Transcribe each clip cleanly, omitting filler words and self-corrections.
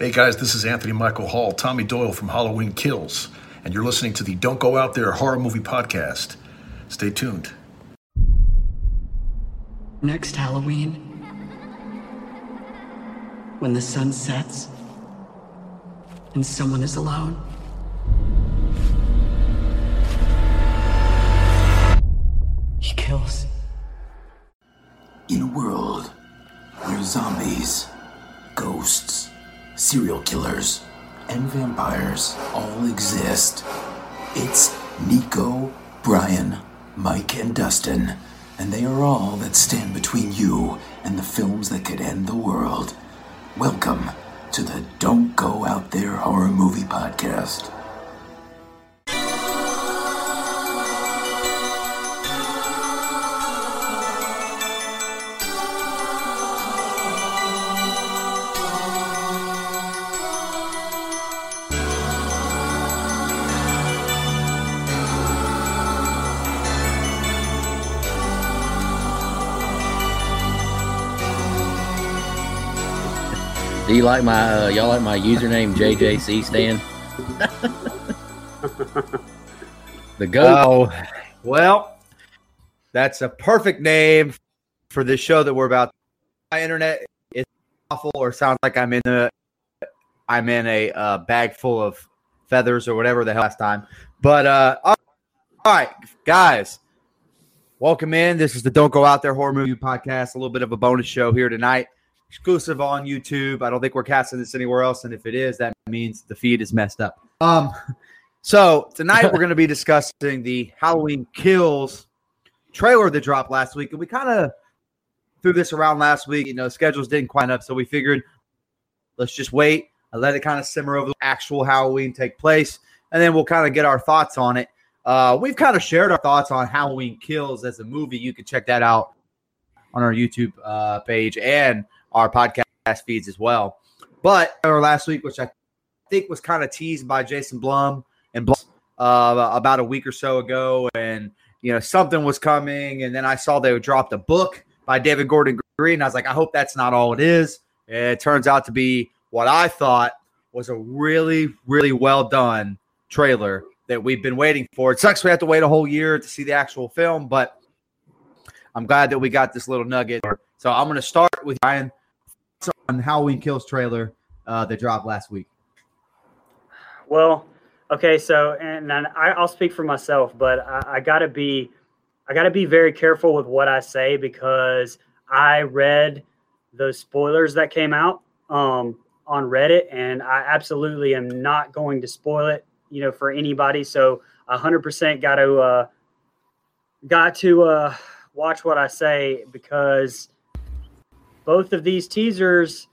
Hey guys, this is Anthony Michael Hall, Tommy Doyle from Halloween Kills, and you're listening to the Don't Go Out There Horror Movie Podcast. Stay tuned. Next Halloween, when the sun sets and someone is alone, he kills. In a world where zombies, ghosts, serial killers, and vampires all exist, it's Nico, Brian, Mike, and Dustin, and they are all that stand between you and the films that could end the world. Welcome to the Don't Go Out There Horror Movie Podcast. Do you like my, y'all like my username JJC Stan? The GOAT. Oh, well, that's a perfect name for this show that we're about. My internet is awful, or sounds like I'm in a bag full of feathers or whatever the hell last time. But all right, guys, welcome in. This is the Don't Go Out There Horror Movie Podcast. A little bit of a bonus show here tonight. Exclusive on YouTube. I don't think we're casting this anywhere else, and if it is, that means the feed is messed up. So tonight we're going to be discussing the Halloween Kills trailer that dropped last week, and we kind of threw this around last week. You know, schedules didn't quite up, so we figured let's just wait and let it kind of simmer over the actual Halloween take place, and then we'll kind of get our thoughts on it. We've kind of shared our thoughts on Halloween Kills as a movie. You can check that out on our YouTube page and our podcast feeds as well. But last week, which I think was kind of teased by Jason Blum and Blum about a week or so ago, and you know something was coming, and then I saw they dropped a book by David Gordon Green. I was like, I hope that's not all it is. It turns out to be what I thought was a really, really well done trailer that we've been waiting for. It sucks we have to wait a whole year to see the actual film, but I'm glad that we got this little nugget. So I'm going to start with Ryan on Halloween Kills trailer that dropped last week. Well, okay, so and I'll speak for myself, but I gotta be very careful with what I say because I read those spoilers that came out on Reddit, and I absolutely am not going to spoil it, you know, for anybody. So 100% got to watch what I say because both of these teasers,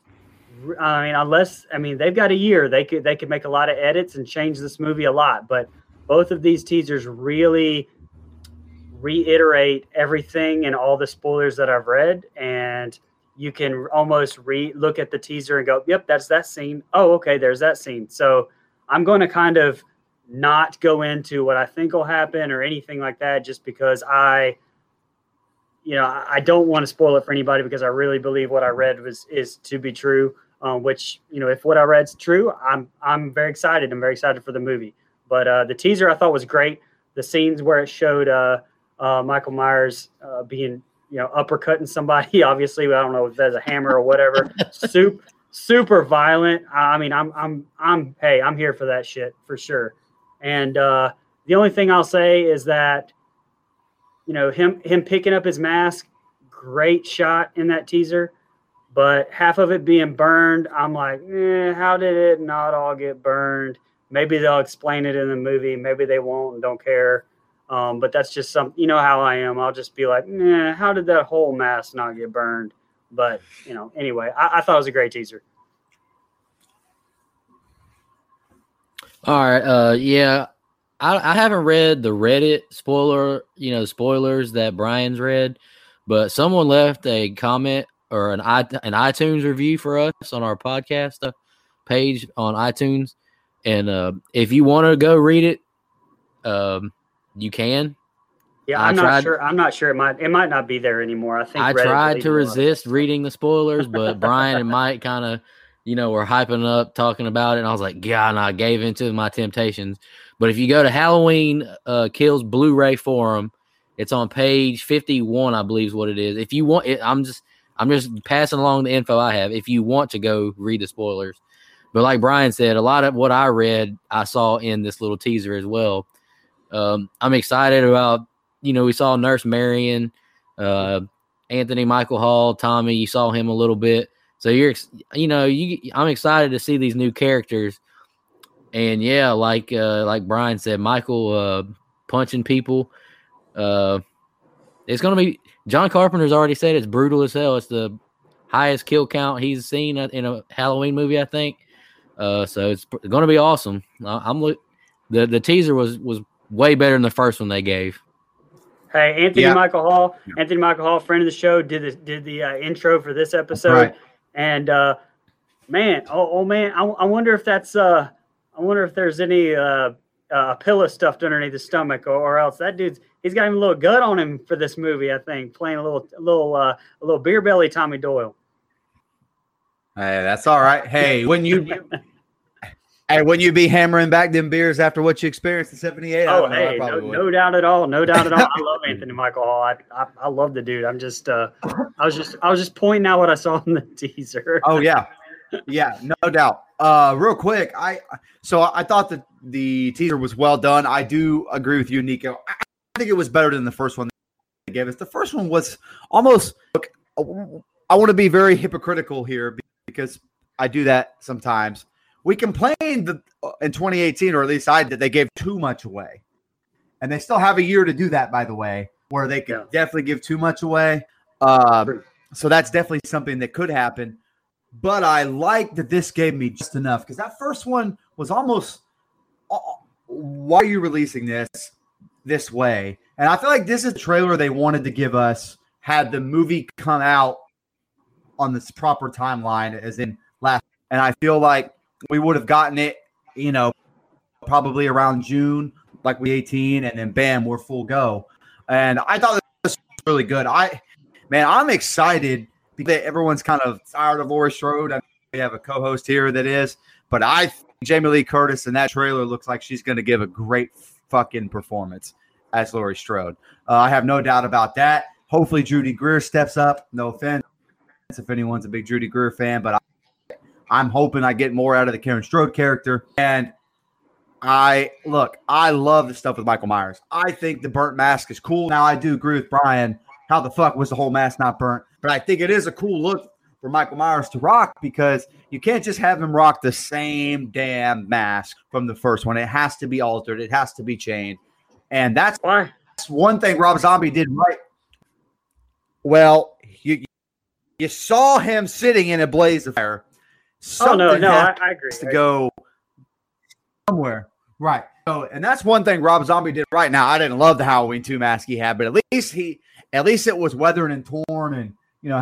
they've got a year. They could make a lot of edits and change this movie a lot, but both of these teasers really reiterate everything and all the spoilers that I've read. And you can almost look at the teaser and go, yep, that's that scene. Oh, okay, there's that scene. So I'm going to kind of not go into what I think will happen or anything like that just because I don't want to spoil it for anybody because I really believe what I read is to be true, which, you know, if what I read's true, I'm very excited. I'm very excited for the movie. But the teaser I thought was great. The scenes where it showed Michael Myers being, you know, uppercutting somebody, obviously, I don't know if that's a hammer or whatever, super violent. I mean, I'm here for that shit for sure. And the only thing I'll say is that, you know, him picking up his mask, great shot in that teaser, but half of it being burned, I'm like, how did it not all get burned? Maybe they'll explain it in the movie. Maybe they won't and don't care. But that's just some, you know how I am. I'll just be like, how did that whole mask not get burned? But, you know, anyway, I thought it was a great teaser. All right. Yeah. I haven't read the Reddit spoilers that Brian's read, but someone left a comment or an iTunes review for us on our podcast page on iTunes. And if you want to go read it, you can. Yeah, I'm not sure. It might not be there anymore. I think I tried to resist reading the spoilers, but Brian and Mike kind of, you know, were hyping up talking about it, and I was like, God, and I gave into my temptations. But if you go to Halloween Kills Blu-ray Forum, it's on page 51, I believe is what it is. If you want it, I'm just passing along the info I have. If you want to go read the spoilers. But like Brian said, a lot of what I read, I saw in this little teaser as well. I'm excited about, you know, we saw Nurse Marion, Anthony Michael Hall, Tommy, you saw him a little bit. So I'm excited to see these new characters. And yeah, like Brian said, Michael punching people. It's going to be, John Carpenter's already said it's brutal as hell. It's the highest kill count he's seen in a Halloween movie, I think. So it's going to be awesome. The teaser was way better than the first one they gave. Hey, Anthony Michael Hall, friend of the show, did the intro for this episode, right. And man, I wonder if that's there's any pillow stuffed underneath his stomach, or else that he's got a little gut on him for this movie. I think playing a little beer belly Tommy Doyle. Hey, that's all right. Hey, wouldn't you be hammering back them beers after what you experienced in '78? Oh, hey, no doubt at all. I love Anthony Michael Hall. I love the dude. I'm just, I was just pointing out what I saw in the teaser. Oh yeah, no doubt. Real quick, I thought that the teaser was well done. I do agree with you, Nico. I think it was better than the first one they gave us. The first one was almost. Look, I want to be very hypocritical here because I do that sometimes. We complained that in 2018, or at least I did, they gave too much away. And they still have a year to do that, by the way, where they can definitely give too much away. So that's definitely something that could happen. But I like that this gave me just enough, because that first one was almost, why are you releasing this way? And I feel like this is the trailer they wanted to give us had the movie come out on this proper timeline as in last. And I feel like we would have gotten it, you know, probably around June, like we 18, and then bam, we're full go. And I thought this was really good. I'm excited because everyone's kind of tired of Laurie Strode. I mean, we have a co-host here that is, but I think Jamie Lee Curtis in that trailer looks like she's going to give a great fucking performance as Laurie Strode. I have no doubt about that. Hopefully, Judy Greer steps up. No offense if anyone's a big Judy Greer fan, but I'm hoping I get more out of the Karen Strode character. And I love the stuff with Michael Myers. I think the burnt mask is cool. Now, I do agree with Brian. How the fuck was the whole mask not burnt? But I think it is a cool look for Michael Myers to rock, because you can't just have him rock the same damn mask from the first one. It has to be altered. It has to be changed. And that's one thing Rob Zombie did right. Well, you saw him sitting in a blaze of fire. Something I agree. To go somewhere, right? So, and that's one thing Rob Zombie did right. Now, I didn't love the Halloween 2 mask he had, but at least it was weathered and torn, and you know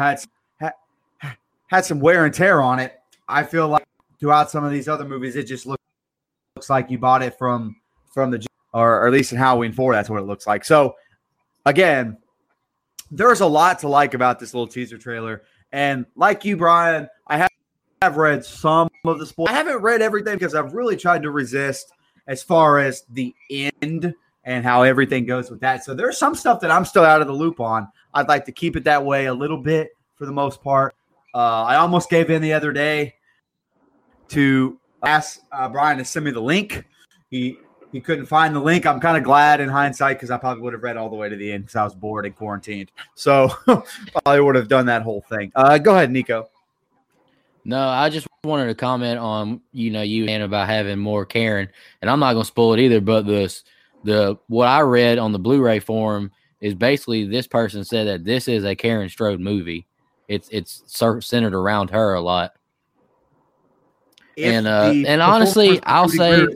had some wear and tear on it. I feel like throughout some of these other movies, it just looks like you bought it from the, or at least in Halloween 4, that's what it looks like. So, again, there's a lot to like about this little teaser trailer, and like you, Brian, I've read some of the spoilers. I haven't read everything because I've really tried to resist as far as the end and how everything goes with that. So there's some stuff that I'm still out of the loop on. I'd like to keep it that way a little bit for the most part. I almost gave in the other day to ask Brian to send me the link. He couldn't find the link. I'm kind of glad in hindsight because I probably would have read all the way to the end because I was bored and quarantined. So probably would have done that whole thing. Go ahead, Nico. No, I just wanted to comment on, you know, you and about having more Karen, and I'm not going to spoil it either, but what I read on the Blu-ray forum is basically this person said that this is a Karen Strode movie. It's centered around her a lot. And honestly, I'll say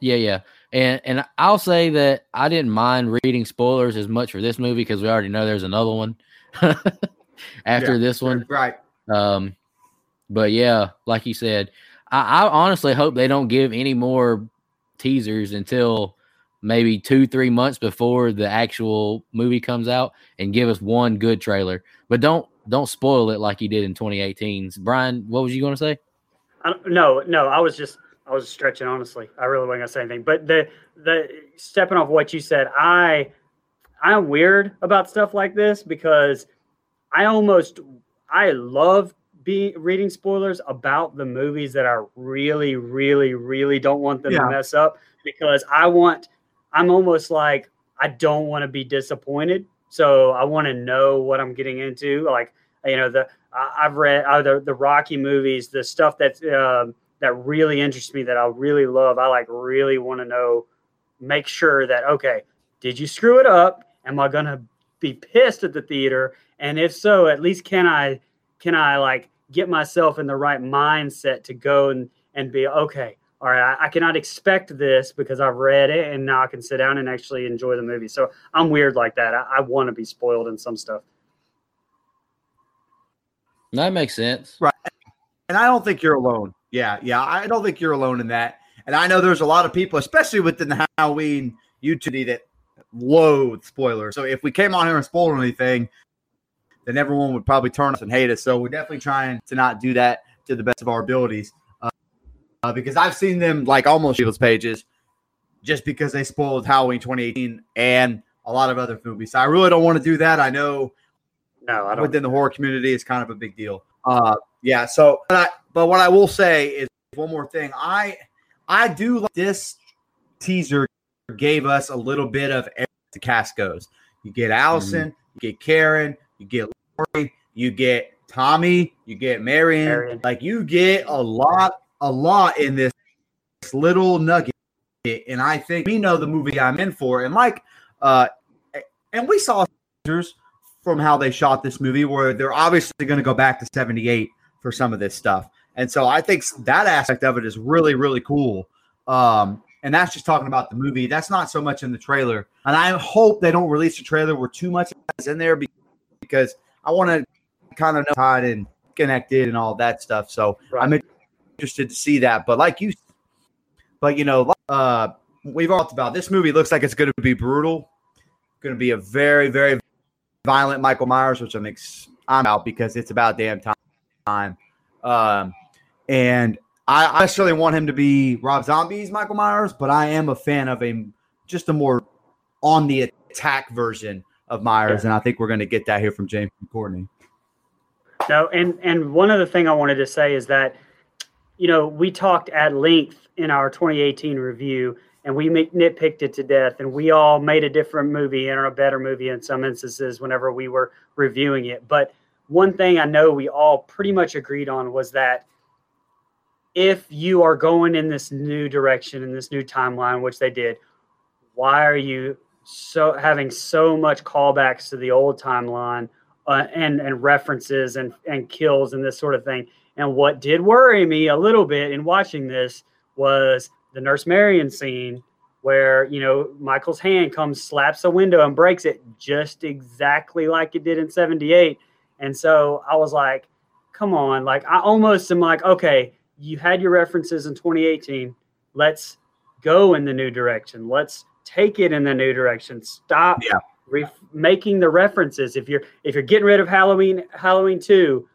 yeah. And I'll say that I didn't mind reading spoilers as much for this movie because we already know there's another one after this one. Right. But yeah, like you said, I honestly hope they don't give any more teasers until maybe 2-3 months before the actual movie comes out and give us one good trailer, but don't spoil it like you did in 2018. Brian, what was you going to say? No, I was stretching. Honestly, I really wasn't going to say anything, but the stepping off what you said, I'm weird about stuff like this because I love reading spoilers about the movies that I really, really, really don't want them to mess up because I'm almost like I don't want to be disappointed. So I want to know what I'm getting into. Like, you know, I've read the Rocky movies, the stuff that really interests me that I really love. I like really want to know, make sure that, okay, did you screw it up? Am I going to be pissed at the theater? And if so, at least can I like get myself in the right mindset to go and be okay. All right. I cannot expect this because I've read it and now I can sit down and actually enjoy the movie. So I'm weird like that. I want to be spoiled in some stuff. That makes sense. Right. And I don't think you're alone. Yeah. I don't think you're alone in that. And I know there's a lot of people, especially within the Halloween YouTube, that loathe spoilers. So if we came on here and spoiled anything, then everyone would probably turn us and hate us. So we're definitely trying to not do that to the best of our abilities because I've seen them like almost people's pages just because they spoiled Halloween 2018 and a lot of other movies. So I really don't want to do that. I know I don't. Within the horror community, it's kind of a big deal. So, but what I will say is one more thing. I do like this teaser gave us a little bit of the cast goes. You get Allison, you get Karen, you get Laurie, you get Tommy, you get Marion. Like you get a lot in this little nugget. And I think we know the movie I'm in for. And like, and we saw pictures from how they shot this movie where they're obviously going to go back to 78 for some of this stuff. And so I think that aspect of it is really, really cool. And that's just talking about the movie. That's not so much in the trailer. And I hope they don't release a trailer where too much is in there because I want to kind of know how and connected and all that stuff. So right. I'm interested to see that. But we've talked about this movie looks like it's going to be brutal. Going to be a very, very violent Michael Myers, which I'm out because it's about damn time. And I necessarily want him to be Rob Zombie's Michael Myers, but I am a fan of just a more on the attack version of Myers, and I think we're going to get that here from James and Courtney. No, and one other thing I wanted to say is that, you know, we talked at length in our 2018 review, and we nitpicked it to death, and we all made a different movie and a better movie in some instances whenever we were reviewing it. But one thing I know we all pretty much agreed on was that if you are going in this new direction, in this new timeline, which they did, why are you having so much callbacks to the old timeline and references and kills and this sort of thing? And what did worry me a little bit in watching this was the Nurse Marion scene where, you know, Michael's hand comes, slaps a window and breaks it just exactly like it did in 78. And so I was like, come on. Like, I almost am like, okay, you had your references in 2018. Let's go in the new direction. Let's take it in the new direction. Stop making the references. If you're getting rid of Halloween 2,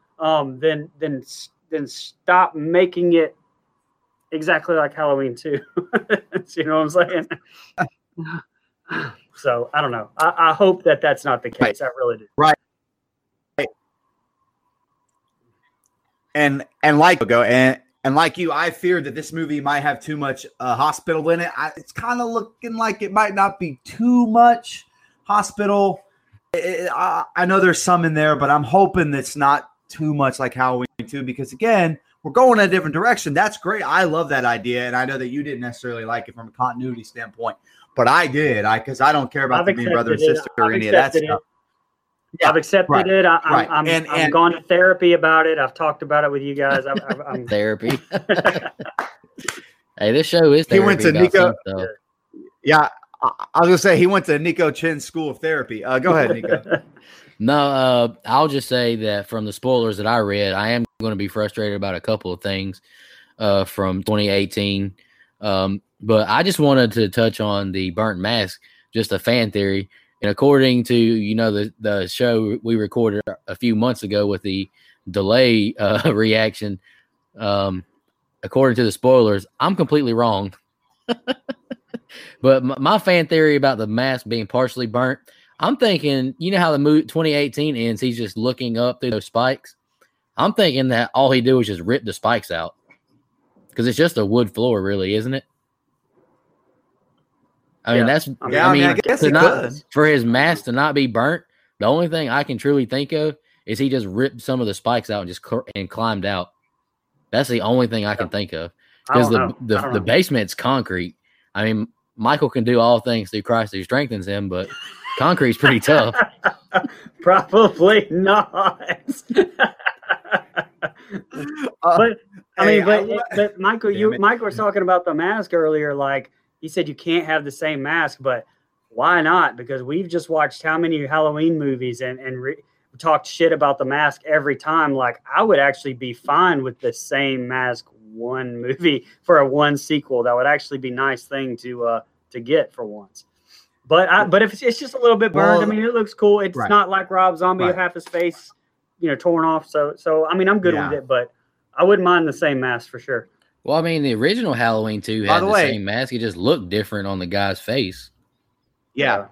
then stop making it exactly like Halloween 2. You know what I'm saying? So I don't know. I hope that that's not the case. Right. I really do. Right. And like ago, and And like you, I feared that this movie might have too much hospital in it. It's kind of looking like it might not be too much hospital. I know there's some in there, but I'm hoping that's not too much like Halloween 2, because again, we're going in a different direction. That's great. I love that idea, and I know that you didn't necessarily like it from a continuity standpoint, but I did. Because I don't care about them being brother and sister or any of that stuff. Yeah, I've accepted it. I've gone to therapy about it. I've talked about it with you guys. I'm therapy. Hey, this show is therapy. He went to Nico. Yeah, I was gonna say he went to Nico Chin's School of Therapy. Go ahead, Nico. No, I'll just say that from the spoilers that I read, I am going to be frustrated about a couple of things from 2018. But I just wanted to touch on the burnt mask, just a fan theory. And according to, the show we recorded a few months ago with the delay reaction, according to the spoilers, I'm completely wrong. But my fan theory about the mask being partially burnt, I'm thinking, how the movie 2018 ends, he's just looking up through those spikes. I'm thinking that all he did was just rip the spikes out, because it's just a wood floor, really, isn't it? For his mask to not be burnt, the only thing I can truly think of is he just ripped some of the spikes out and just climbed out. That's the only thing I can think of, because the basement's concrete. I mean, Michael can do all things through Christ who strengthens him, but concrete's pretty tough. Probably not. But Michael, Michael was talking about the mask earlier. Like he said, you can't have the same mask, but why not? Because we've just watched how many Halloween movies and talked shit about the mask every time. Like I would actually be fine with the same mask one movie for a one sequel. That would actually be a nice thing to get for once. But if it's just a little bit burned, it looks cool. It's not like Rob Zombie, half his face, torn off. So I mean, I'm good with it, but I wouldn't mind the same mask for sure. Well, I mean, the original Halloween 2 had the same mask. It just looked different on the guy's face. Yeah.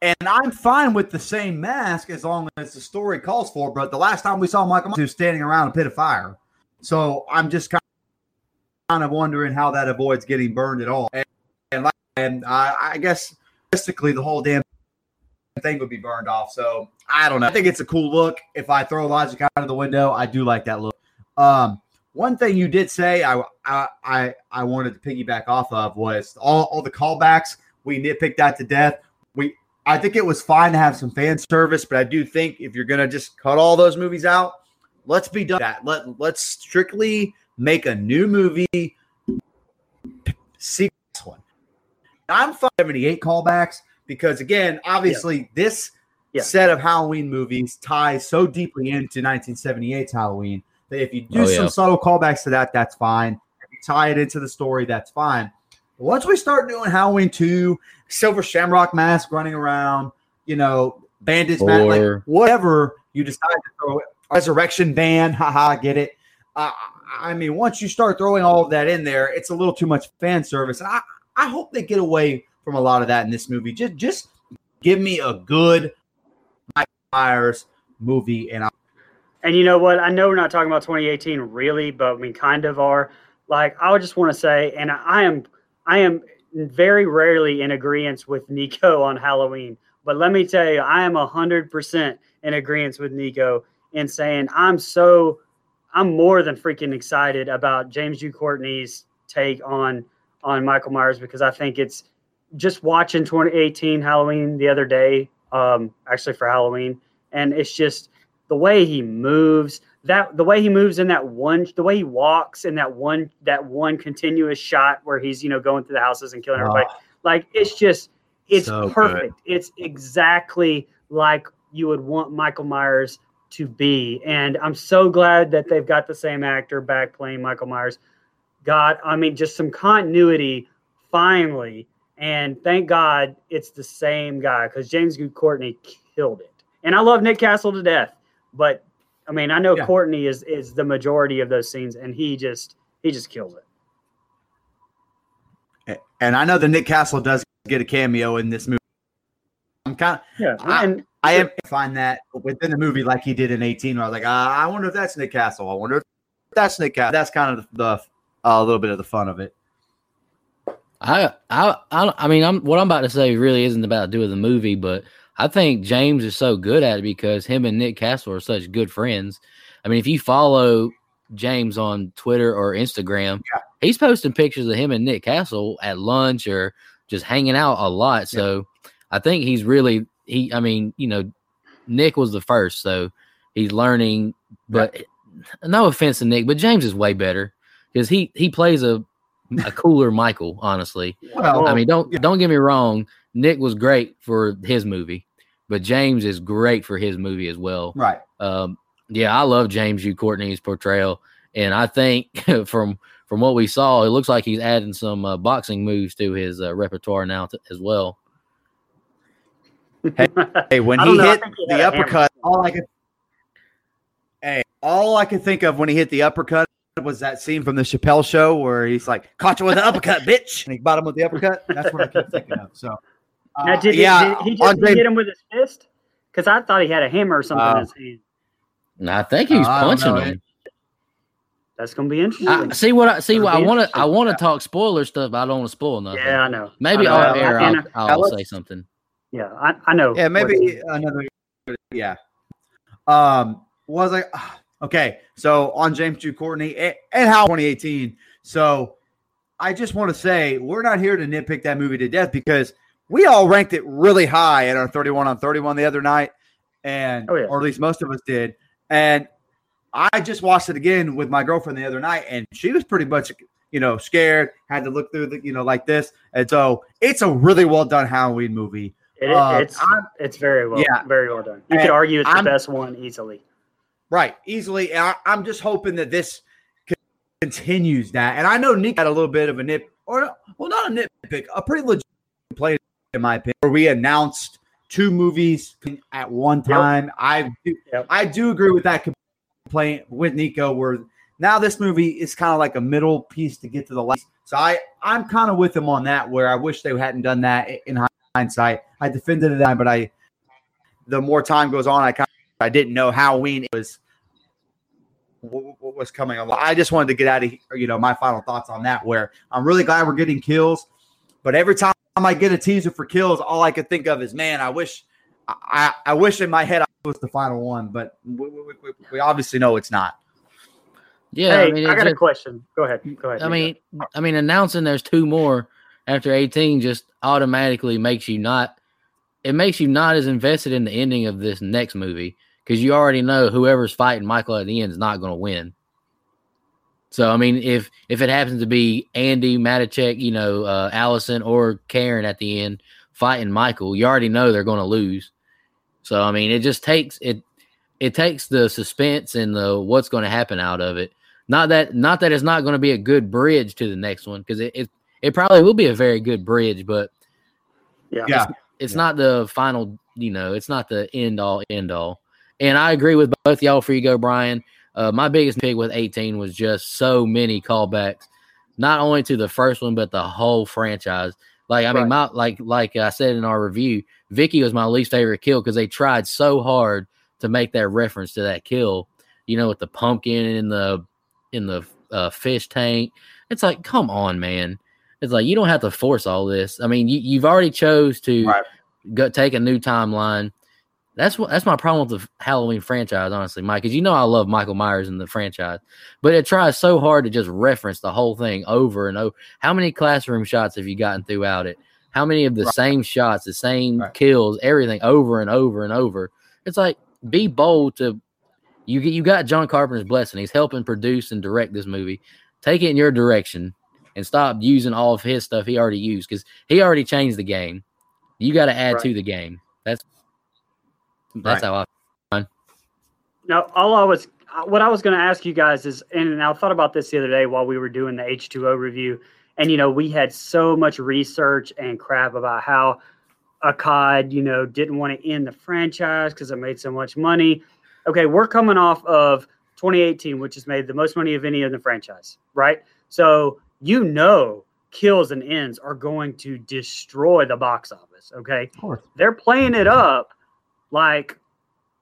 And I'm fine with the same mask as long as the story calls for. But the last time we saw Michael Myers, he was standing around a pit of fire. So I'm just kind of wondering how that avoids getting burned at all. And I guess realistically, the whole damn thing would be burned off. So I don't know. I think it's a cool look. If I throw logic out of the window, I do like that look. One thing you did say I wanted to piggyback off of was all the callbacks. We nitpicked that to death. I think it was fine to have some fan service, but I do think if you're going to just cut all those movies out, let's be done with that. Let's strictly make a new movie. See this one. I'm 78 callbacks, because again, obviously this set of Halloween movies ties so deeply into 1978's Halloween that if you do some subtle callbacks to that, that's fine. If you tie it into the story, that's fine. But once we start doing Halloween 2, silver shamrock mask running around, bandage mask, like whatever you decide to throw it, resurrection band, get it. I mean, once you start throwing all of that in there, it's a little too much fan service. And I hope they get away from a lot of that in this movie. Just give me a good Michael Myers movie. And you know what? I know we're not talking about 2018 really, but we kind of are. Like, I would just want to say, and I am very rarely in agreement with Nico on Halloween, but let me tell you, I am 100% in agreement with Nico in saying I'm more than freaking excited about James Jude Courtney's take on Michael Myers, because I think it's just watching 2018 Halloween the other day, actually for Halloween, and it's just the way he moves, in that one, the way he walks in that one continuous shot where he's going through the houses and killing everybody. Like it's so perfect. Good. It's exactly like you would want Michael Myers to be, and I'm so glad that they've got the same actor back playing Michael Myers. God, I mean, just some continuity finally, and thank God it's the same guy, because James Jude Courtney killed it. And I love Nick Castle to death, but I mean, I know Courtney is the majority of those scenes, and he just kills it. And I know that Nick Castle does get a cameo in this movie. I'm kind of I am find that within the movie, like he did in 18, where I was like, I wonder if that's Nick Castle. I wonder if That's Nick Castle. That's kind of a little bit of the fun of it. What I'm about to say really isn't about to do with the movie, but I think James is so good at it because him and Nick Castle are such good friends. I mean, if you follow James on Twitter or Instagram, yeah, he's posting pictures of him and Nick Castle at lunch or just hanging out a lot. So yeah, I think he's really, Nick was the first, so he's learning, but no offense to Nick, but James is way better because he plays a cooler Michael, honestly. Well, I mean, don't get me wrong. Nick was great for his movie, but James is great for his movie as well. Right. I love James Jude Courtney's portrayal, and I think from what we saw, it looks like he's adding some boxing moves to his repertoire now as well. Hey, when he hit the uppercut, all I could think of when he hit the uppercut was that scene from the Chappelle Show where he's like, "Caught you with an uppercut, bitch!" And he bought him with the uppercut. That's what I kept thinking of. So, did he hit him with his fist? Because I thought he had a hammer or something in his hand. No, I think he was punching him. That's gonna be interesting. I want to talk spoiler stuff, but I don't want to spoil nothing. Yeah, I know. Maybe off air I'll say something. Yeah, I know. Yeah, maybe another. Yeah. Okay. So on James Jude Courtney and how 2018. So I just want to say we're not here to nitpick that movie to death because we all ranked it really high at our 31 on 31 the other night, and or at least most of us did. And I just watched it again with my girlfriend the other night, and she was pretty much, scared. Had to look through the, like this, and so it's a really well done Halloween movie. It's very well, very well done. You could argue it's the best one easily. Right, easily. And I'm just hoping that this continues that. And I know Nick had a little bit of a nip, not a nitpick, a pretty legit play in my opinion, where we announced two movies at one time. Yep. I do agree with that complaint with Nico, where now this movie is kind of like a middle piece to get to the last. So I'm kind of with him on that, where I wish they hadn't done that in hindsight. I defended it, but the more time goes on, I didn't know Halloween was what was coming along. I just wanted to get out of here, my final thoughts on that, where I'm really glad we're getting Kills, but every time I get a teaser for Kills, all I could think of is, man, I wish in my head I was the final one, but we obviously know it's not. Yeah, hey, I got a question. Go ahead. I mean, announcing there's two more after 18 just automatically makes you not as invested in the ending of this next movie because you already know whoever's fighting Michael at the end is not going to win. So, I mean, if it happens to be Andy Matichak, Allison or Karen at the end fighting Michael, you already know they're going to lose. So, I mean, it just takes it takes the suspense and the what's going to happen out of it. Not that it's not going to be a good bridge to the next one because it probably will be a very good bridge, but it's not the final, it's not the end all. And I agree with both y'all before you go, Brian. My biggest pick with 18 was just so many callbacks, not only to the first one, but the whole franchise. Like, I mean, like I said in our review, Vicky was my least favorite kill because they tried so hard to make that reference to that kill, with the pumpkin in the fish tank. It's like, come on, man. It's like, you don't have to force all this. I mean, you've already chose to go take a new timeline. That's my problem with the Halloween franchise, honestly, Mike, because I love Michael Myers in the franchise, but it tries so hard to just reference the whole thing over and over. How many classroom shots have you gotten throughout it? How many of the same shots, the same kills, everything over and over and over? It's like, be bold to – you got John Carpenter's blessing. He's helping produce and direct this movie. Take it in your direction and stop using all of his stuff he already used because he already changed the game. You got to add to the game. That's how I. No, what I was going to ask you guys is, and I thought about this the other day while we were doing the H2O review, and we had so much research and crap about how Akkad, didn't want to end the franchise because it made so much money. Okay, we're coming off of 2018, which has made the most money of any in the franchise, right? So Kills and Ends are going to destroy the box office. Okay, of course they're playing it up. Like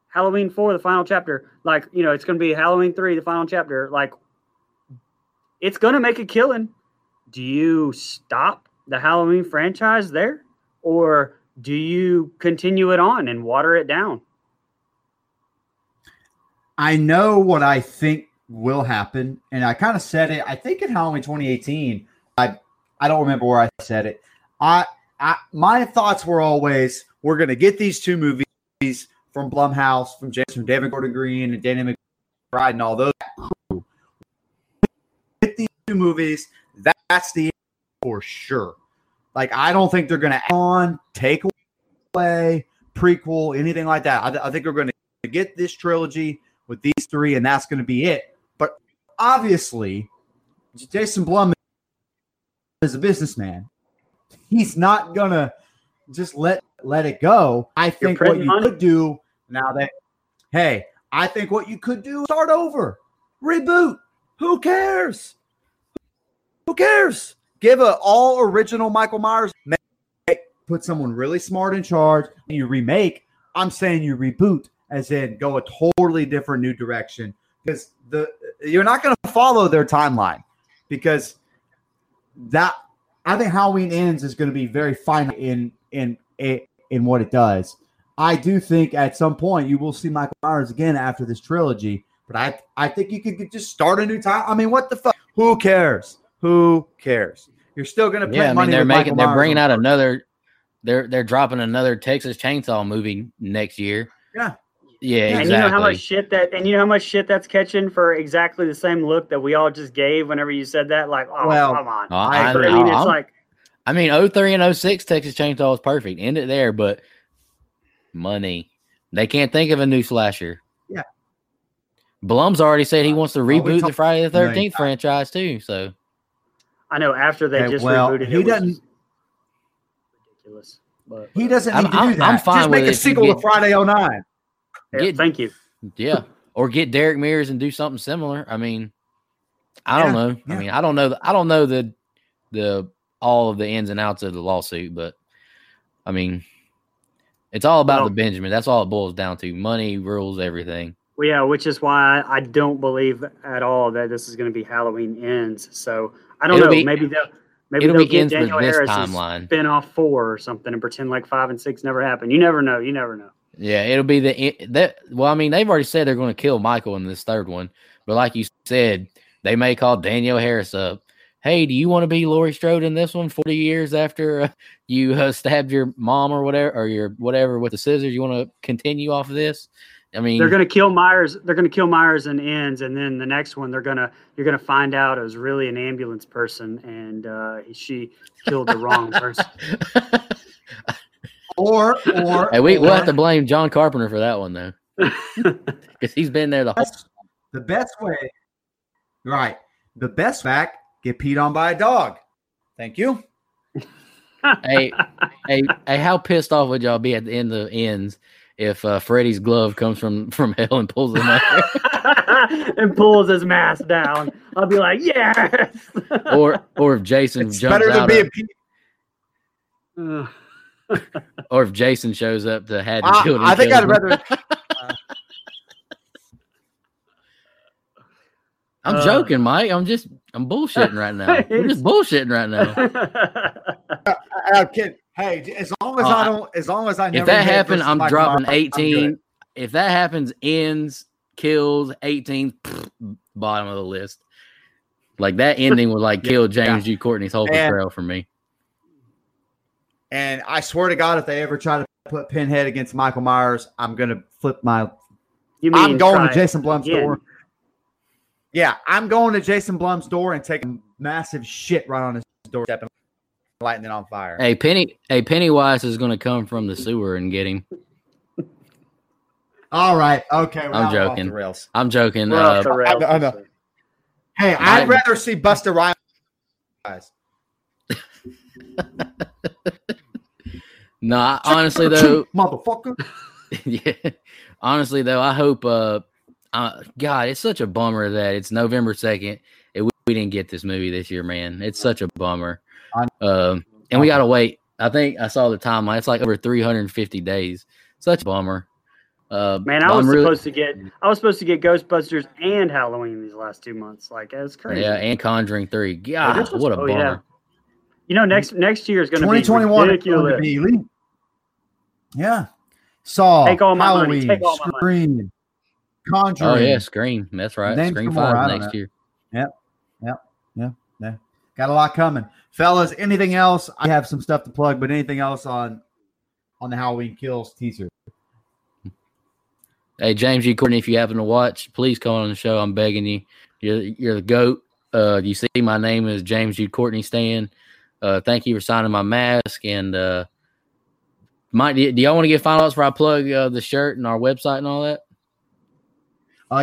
Halloween 4, the final chapter, it's going to be Halloween 3, the final chapter. Like, It's going to make a killing. Do you stop the Halloween franchise there, or do you continue it on and water it down? I know what I think will happen, and I kind of said it, I think in Halloween 2018, I don't remember where I said it. My thoughts were always, we're going to get these two movies from Blumhouse, from David Gordon Green and Danny McBride and all those. Get these two movies, that's the end for sure. Like, I don't think they're going to take away, prequel, anything like that. I think we're going to get this trilogy with these three, and that's going to be it. But obviously, Jason Blum is a businessman. He's not going to just let it go. I think what you could do now that, hey, I think what you could do is start over. Reboot. Who cares? Who cares? Give an all-original Michael Myers. Put someone really smart in charge. And you remake. I'm saying you reboot, as in go a totally different new direction. Because you're not going to follow their timeline. Because that I think Halloween Ends is going to be very fine in what it does. I do think at some point you will see Michael Myers again after this trilogy. But I think you could just start a new time. I mean, what the fuck? Who cares? Who cares? You're still going to pay money. They're bringing out another. They're dropping another Texas Chainsaw movie next year. Yeah, exactly. And you know how much shit that's catching for exactly the same look that we all just gave whenever you said that. Like, come on. I mean, 03 and 06 Texas Chainsaw is perfect. End it there, but money. They can't think of a new slasher. Yeah. Blum's already said he wants to reboot the Friday the 13th franchise too. So. I know after they rebooted it. It was ridiculous. But he doesn't need to do that. I'm fine just with it. Just make a sequel to Friday 09. Thank you. Yeah. Or get Derek Mears and do something similar. I mean, I don't know. Yeah. I mean, I don't know the all of the ins and outs of the lawsuit, but I mean, it's all about the Benjamin. That's all it boils down to. Money rules everything. Well, yeah, which is why I don't believe at all that this is going to be Halloween Ends. So I don't know. Maybe they'll get Daniel Harris timeline. Spin off 4 or something and pretend like 5 and 6 never happened. You never know. Yeah, it'll be they've already said they're going to kill Michael in this third one, but like you said, they may call Daniel Harris up. Hey, do you want to be Laurie Strode in this one? 40 years after you stabbed your mom or whatever, or your whatever with the scissors, you want to continue off of this? I mean, they're going to kill Myers. They're going to kill Myers and Ends, and then the next one, you're going to find out it was really an ambulance person, and she killed the wrong person. We'll have to blame John Carpenter for that one though, because he's been there the best way. Right, the best fact: get peed on by a dog. Thank you. Hey, how pissed off would y'all be at the end of Ends? If Freddy's glove comes from hell and pulls him out and pulls his mask down, I'll be like, yes. or if Jason jumps out, or if Jason shows up to Haddonfield. I think I'd rather. I'm joking, Mike. I'm bullshitting right now. We're just bullshitting right now. I'm kidding. Hey, as long as I never. If that happened, I'm dropping 18. If that happens, Ends, Kills, 18, bottom of the list. Like that ending would kill James Jude Courtney's whole portrayal for me. And I swear to God, if they ever try to put Pinhead against Michael Myers, I'm gonna flip my. You mean I'm going to Jason Blum's door. Yeah, I'm going to Jason Blum's door and taking massive shit right on his doorstep. Lighting it on fire. Pennywise is going to come from the sewer and get him. All right. Okay. I'm joking. I'm joking. I know. Hey, I'd rather see Busta Rhymes. No, honestly though, motherfucker. Yeah. Honestly though, I hope. God, it's such a bummer that it's November 2nd. We didn't get this movie this year, man. It's such a bummer. And we gotta wait. I think I saw the timeline. It's like over 350 days. Such a bummer. Man, I was supposed to get Ghostbusters and Halloween these last 2 months. Like, that's crazy. Yeah, and Conjuring 3. God, what a bummer. Yeah. You know, next year is going to be 2021. Yeah. Saw, Halloween, Scream, Conjuring. Oh, yeah, Scream. That's right. Name Scream 5 next year. Yep. Got a lot coming. Fellas, anything else? I have some stuff to plug, but anything else on the Halloween Kills teaser? Hey, James Jude Courtney, if you happen to watch, please come on the show. I'm begging you. You're the GOAT. You see, my name is James Jude Courtney Stan. Thank you for signing my mask. And Mike, do y'all want to get final thoughts before I plug the shirt and our website and all that?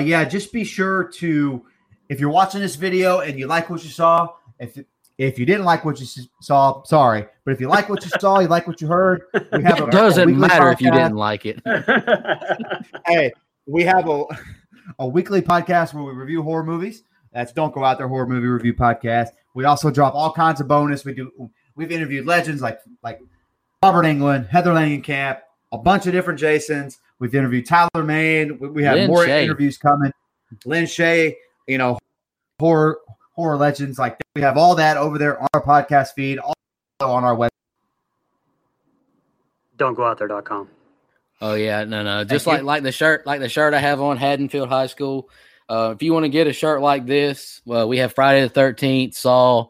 Yeah, just be sure to, if you're watching this video and you like what you saw, if you didn't like what you saw, sorry. But if you like what you saw, you like what you heard. We have it doesn't matter podcast. If you didn't like it. Hey, we have a weekly podcast where we review horror movies. That's Don't Go Out There Horror Movie Review Podcast. We also drop all kinds of bonus. We've interviewed legends like Robert Englund, Heather Langenkamp, a bunch of different Jasons. We've interviewed Tyler Main. We have Lin more Shaye. Interviews coming. Lin Shaye, you know, horror legends like that. We have all that over there on our podcast feed, also on our website. Don'tGoOutThere.com. Oh yeah, no. Just like the shirt I have on, Haddonfield High School. If you want to get a shirt like this, well, we have Friday the 13th, Saw,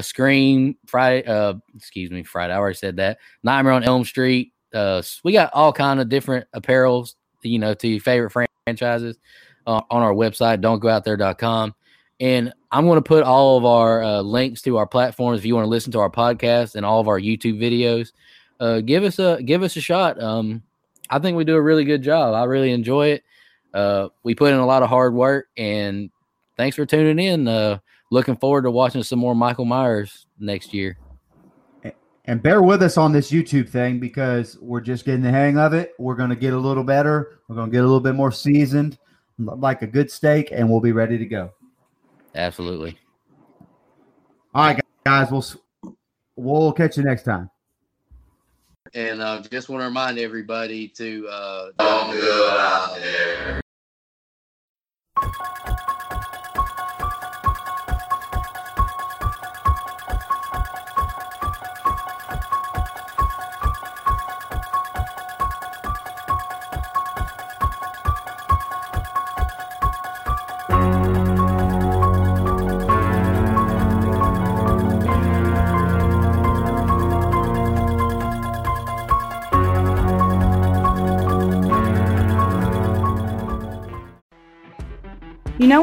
Scream, Friday. I already said that. Nightmare on Elm Street. We got all kind of different apparels, you know, to your favorite franchises on our website, don'tgoouthere.com. And I'm going to put all of our links to our platforms. If you want to listen to our podcast and all of our YouTube videos, give us a shot. I think we do a really good job. I really enjoy it. We put in a lot of hard work, and thanks for tuning in. Looking forward to watching some more Michael Myers next year. And bear with us on this YouTube thing because we're just getting the hang of it. We're going to get a little better. We're going to get a little bit more seasoned, like a good steak, and we'll be ready to go. Absolutely. All right, guys. We'll catch you next time. And I just want to remind everybody to don't go out there. You know